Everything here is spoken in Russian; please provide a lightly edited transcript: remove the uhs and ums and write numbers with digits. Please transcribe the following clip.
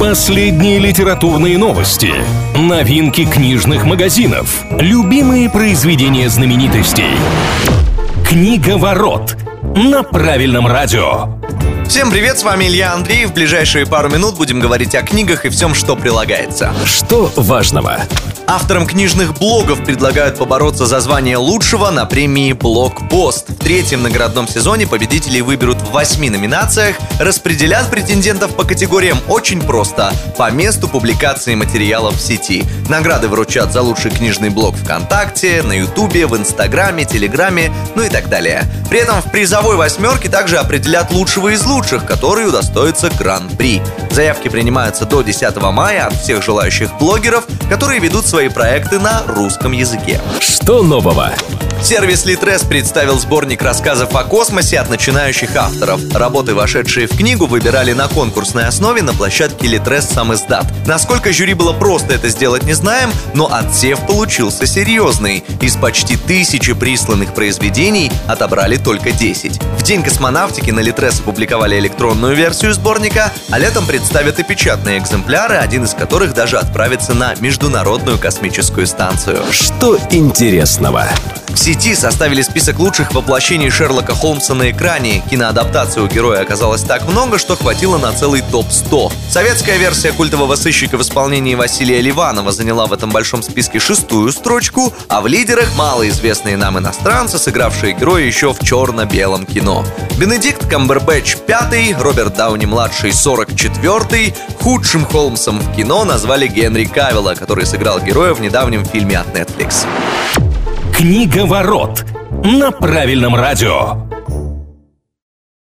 Последние литературные новости, новинки книжных магазинов, любимые произведения знаменитостей. Книга «Ворот» на правильном радио. Всем привет, с вами Илья Андрей. В ближайшие пару минут будем говорить о книгах и всем, что прилагается. Что важного? Авторам книжных блогов предлагают побороться за звание лучшего на премии «Блогпост». В третьем наградном сезоне победителей выберут в 8 номинациях. Распределят претендентов по категориям очень просто. По месту публикации материалов в сети. Награды вручат за лучший книжный блог ВКонтакте, на Ютубе, в Инстаграме, Телеграме, ну и так далее. При этом в призовой восьмерке также определят лучшего из лучших, которые удостоятся Гран-при. Заявки принимаются до 10 мая от всех желающих блогеров, которые ведут свои проекты на русском языке. Что нового? Сервис Литрес представил сборник рассказов о космосе от начинающих авторов. Работы, вошедшие в книгу, выбирали на конкурсной основе на площадке Литрес Самиздат. Насколько жюри было просто это сделать, не знаем, но отсев получился серьезный. Из почти 1000 присланных произведений отобрали только 10. В День космонавтики на Литрес опубликовали электронную версию сборника, а летом представят и печатные экземпляры, один из которых даже отправится на Международную космическую станцию. Что интересного? В сети составили список лучших воплощений Шерлока Холмса на экране. Киноадаптаций у героя оказалось так много, что хватило на целый топ-100. Советская версия культового сыщика в исполнении Василия Ливанова заняла в этом большом списке 6-ю строчку, а в лидерах малоизвестные нам иностранцы, сыгравшие героя еще в черно-белом кино. Бенедикт Камбербэтч 5-й, Роберт Дауни-младший 44-й. Худшим Холмсом в кино назвали Генри Кавилла, который сыграл героя в недавнем фильме от Netflix. Книга «Ворот» на правильном радио.